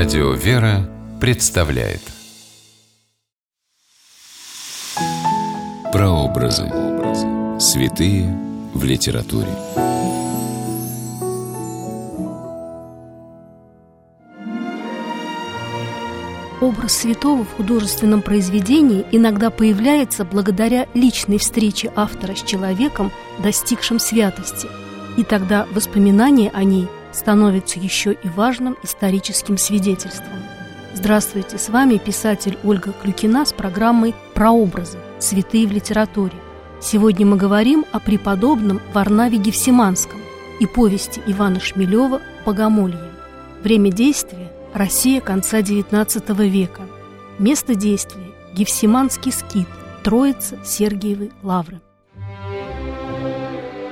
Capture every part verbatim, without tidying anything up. Радио «Вера» представляет Прообразы. Святые в литературе. Образ святого в художественном произведении иногда появляется благодаря личной встрече автора с человеком, достигшим святости, и тогда воспоминания о ней становится еще и важным историческим свидетельством. Здравствуйте, с вами писатель Ольга Клюкина с программой «Прообразы. Святые в литературе». Сегодня мы говорим о преподобном Варнаве Гефсиманском и повести Ивана Шмелева «Богомолье». Время действия – Россия конца девятнадцатого века. Место действия – Гефсиманский скит, Троица Сергиевой Лавры.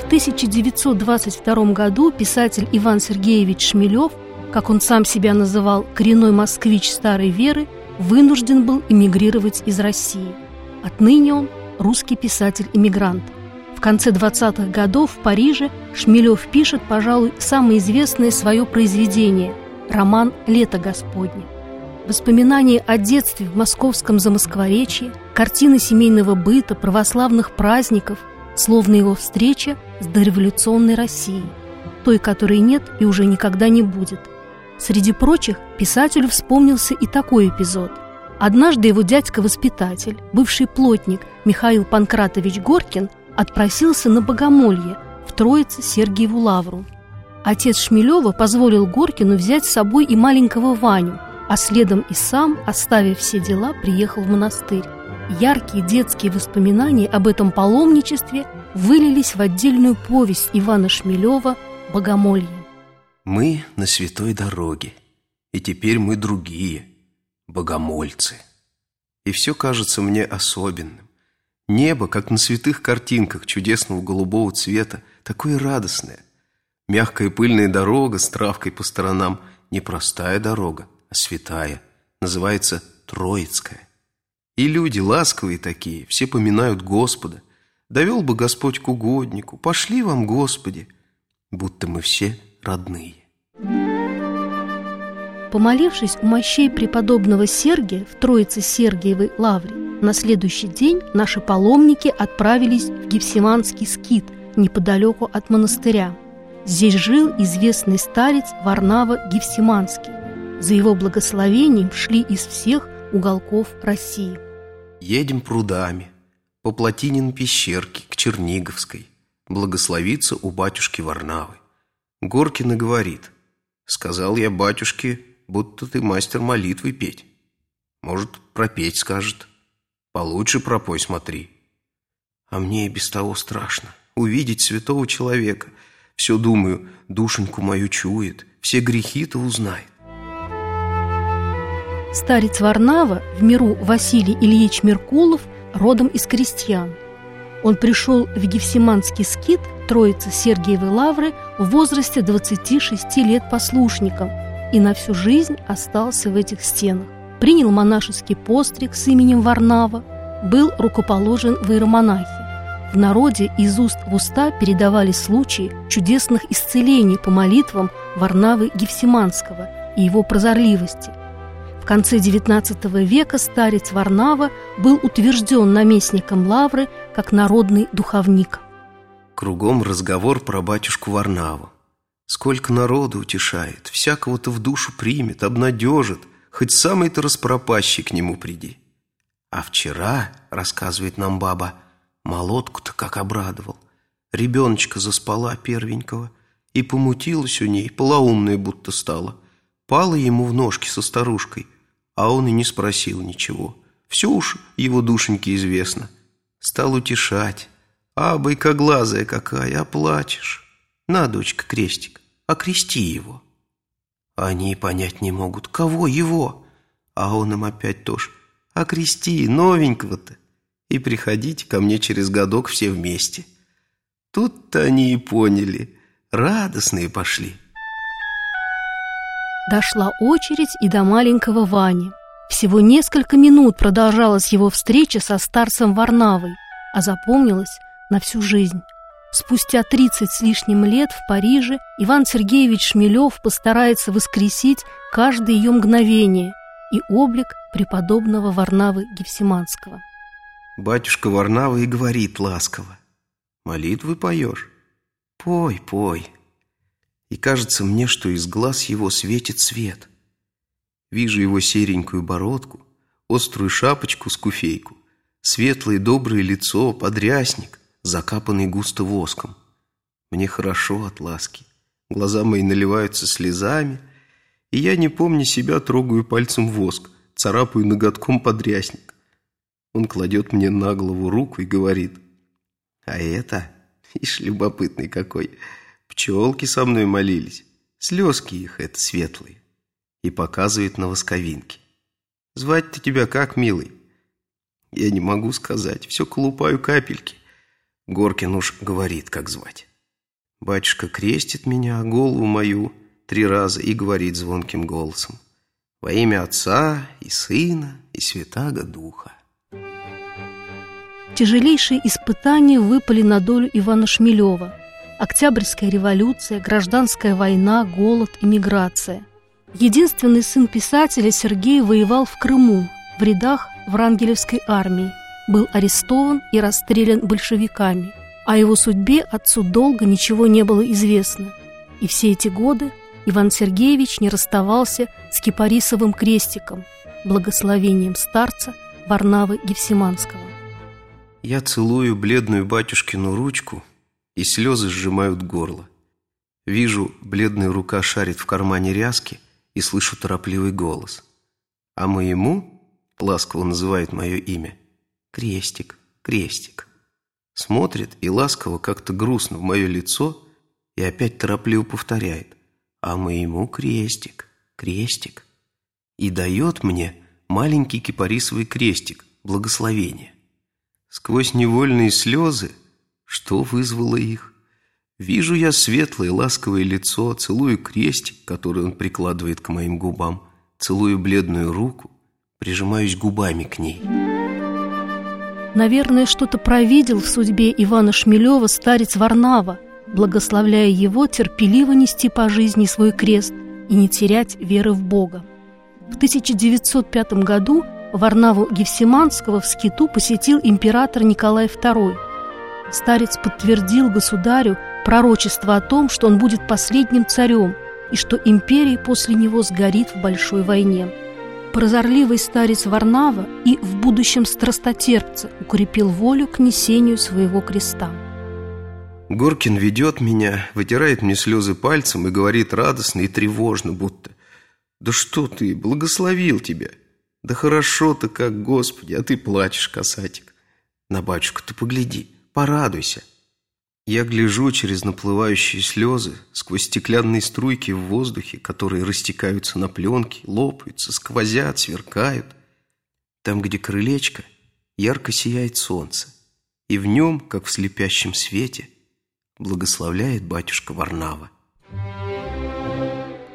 В тысяча девятьсот двадцать втором году писатель Иван Сергеевич Шмелев, как он сам себя называл, коренной москвич старой веры, вынужден был эмигрировать из России. Отныне он русский писатель-эмигрант. В конце двадцатых годов в Париже Шмелев пишет, пожалуй, самое известное свое произведение – роман «Лето Господне». Воспоминания о детстве в московском замоскворечье, картины семейного быта, православных праздников – словно его встреча с дореволюционной Россией, той, которой нет и уже никогда не будет. Среди прочих писателю вспомнился и такой эпизод. Однажды его дядька-воспитатель, бывший плотник Михаил Панкратович Горкин, отпросился на Богомолье в Троице Сергиеву Лавру. Отец Шмелева позволил Горкину взять с собой и маленького Ваню, а следом и сам, оставив все дела, приехал в монастырь. Яркие детские воспоминания об этом паломничестве вылились в отдельную повесть Ивана Шмелева «Богомолье». Мы на святой дороге, и теперь мы другие, богомольцы. И все кажется мне особенным. Небо, как на святых картинках чудесного голубого цвета, такое радостное. Мягкая пыльная дорога с травкой по сторонам, не простая дорога, а святая, называется Троицкая. И люди ласковые такие, все поминают Господа. Довел бы Господь к угоднику, пошли вам, Господи, будто мы все родные. Помолившись у мощей преподобного Сергия в Троице Сергиевой Лавре, на следующий день наши паломники отправились в Гефсиманский скит, неподалеку от монастыря. Здесь жил известный старец Варнава Гефсиманский. За его благословением шли из всех уголков России. Едем прудами, по плотинин пещерки к Черниговской, благословиться у батюшки Варнавы. Горкина говорит: сказал я батюшке, будто ты мастер молитвы петь. Может, пропеть скажет. Получше пропой, смотри. А мне и без того страшно увидеть святого человека. Все думаю, душеньку мою чует, все грехи-то узнает. Старец Варнава, в миру Василий Ильич Меркулов, родом из крестьян. Он пришел в Гефсиманский скит Троицы Сергиевой Лавры в возрасте двадцати шести лет послушником и на всю жизнь остался в этих стенах. Принял монашеский постриг с именем Варнава, был рукоположен в иеромонахи. В народе из уст в уста передавались случаи чудесных исцелений по молитвам Варнавы Гефсиманского и его прозорливости. В конце девятнадцатого века старец Варнава был утвержден наместником Лавры как народный духовник. Кругом разговор про батюшку Варнаву. Сколько народу утешает, всякого-то в душу примет, обнадежит, хоть самый-то распропащий к нему приди. А вчера, рассказывает нам баба, молодку-то как обрадовал. Ребеночка заспала первенького, и помутилась у ней, полоумная будто стала. Пала ему в ножки со старушкой, а он и не спросил ничего. Все уж его душеньке известно. Стал утешать. А, бойкоглазая какая, оплачешь. На, дочка, крестик, окрести его. Они и понять не могут, кого его. А он им опять тоже: окрести новенького-то. И приходите ко мне через годок все вместе. Тут-то они и поняли, радостные пошли. Дошла очередь и до маленького Вани. Всего несколько минут продолжалась его встреча со старцем Варнавой, а запомнилась на всю жизнь. Спустя тридцать с лишним лет в Париже Иван Сергеевич Шмелев постарается воскресить каждое ее мгновение и облик преподобного Варнавы Гефсиманского. Батюшка Варнава и говорит ласково: «Молитвы поешь? Пой, пой». И кажется мне, что из глаз его светит свет. Вижу его серенькую бородку, острую шапочку-скуфейку, светлое доброе лицо, подрясник, закапанный густо воском. Мне хорошо от ласки. Глаза мои наливаются слезами, и я, не помня себя, трогаю пальцем воск, царапаю ноготком подрясник. Он кладет мне на голову руку и говорит: «А это, ишь, любопытный какой, пчелки со мной молились, слезки их это светлые», и показывает на восковинке. «Звать-то тебя как, милый?» Я не могу сказать, все колупаю капельки. Горкин уж говорит, как звать. Батюшка крестит меня, голову мою, три раза и говорит звонким голосом: «Во имя Отца и Сына и Святаго Духа». Тяжелейшие испытания выпали на долю Ивана Шмелева. Октябрьская революция, гражданская война, голод, эмиграция. Единственный сын писателя Сергей воевал в Крыму, в рядах врангелевской армии, был арестован и расстрелян большевиками. О его судьбе отцу долго ничего не было известно. И все эти годы Иван Сергеевич не расставался с кипарисовым крестиком, благословением старца Варнавы Гефсиманского. Я целую бледную батюшкину ручку, и слезы сжимают горло. Вижу, бледная рука шарит в кармане ряски, и слышу торопливый голос: «А моему», ласково называет мое имя, «крестик, крестик». Смотрит и ласково, как-то грустно в мое лицо, и опять торопливо повторяет: «А моему крестик, крестик». И дает мне маленький кипарисовый крестик, благословение. Сквозь невольные слезы, что вызвало их, вижу я светлое ласковое лицо, целую крестик, который он прикладывает к моим губам, целую бледную руку, прижимаюсь губами к ней. Наверное, что-то провидел в судьбе Ивана Шмелева старец Варнава, благословляя его терпеливо нести по жизни свой крест и не терять веры в Бога. В тысяча девятьсот пятом году Варнаву Гефсиманского в скиту посетил император Николай второй. Старец подтвердил государю пророчество о том, что он будет последним царем и что империя после него сгорит в большой войне. Прозорливый старец Варнава и в будущем страстотерпца укрепил волю к несению своего креста. Горкин ведет меня, вытирает мне слезы пальцем и говорит радостно и тревожно будто: «Да что ты, благословил тебя! Да хорошо-то как, Господи, а ты плачешь, касатик! На батюшку ты погляди, порадуйся!» Я гляжу через наплывающие слезы, сквозь стеклянные струйки в воздухе, которые растекаются на пленке, лопаются, сквозят, сверкают. Там, где крылечко, ярко сияет солнце, и в нем, как в слепящем свете, благословляет батюшка Варнава.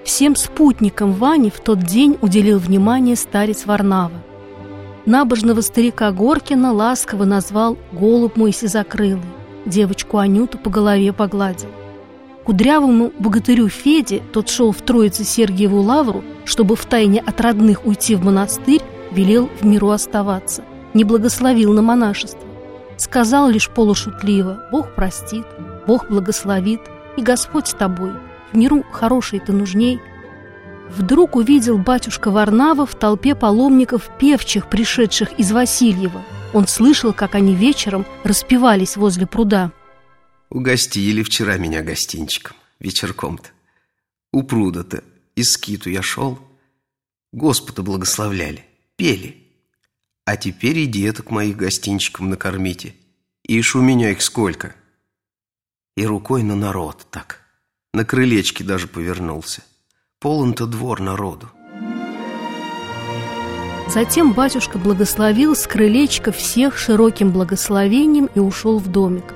Всем спутникам Вани в тот день уделил внимание старец Варнава. Набожного старика Горкина ласково назвал «голубь мой сизокрылый», девочку Анюту по голове погладил. Кудрявому богатырю Феде, тот шел в Троице Сергиеву Лавру, чтобы втайне от родных уйти в монастырь, велел в миру оставаться, не благословил на монашество. Сказал лишь полушутливо: «Бог простит, Бог благословит, и Господь с тобой, в миру хороший ты нужней». Вдруг увидел батюшка Варнава в толпе паломников певчих, пришедших из Васильева. Он слышал, как они вечером распевались возле пруда. «Угостили вчера меня гостинчиком, вечерком-то. У пруда-то из скиту я шел. Господа благословляли, пели. А теперь и деток моих гостинчиком накормите. Ишь, у меня их сколько!» И рукой на народ так, на крылечке даже повернулся. Полон-то двор народу. Затем батюшка благословил с крылечка всех широким благословением и ушел в домик.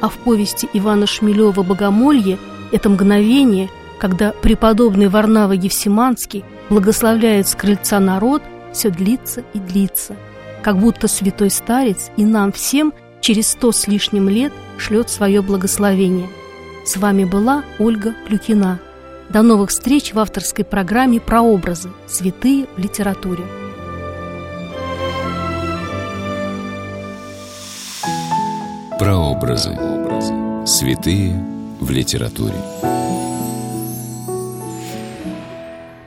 А в повести Ивана Шмелева «Богомолье» это мгновение, когда преподобный Варнава Гефсиманский благословляет с крыльца народ, все длится и длится. Как будто святой старец и нам всем через сто с лишним лет шлет свое благословение. С вами была Ольга Клюкина. До новых встреч в авторской программе «Прообразы. Святые в литературе». Прообразы. Святые в литературе.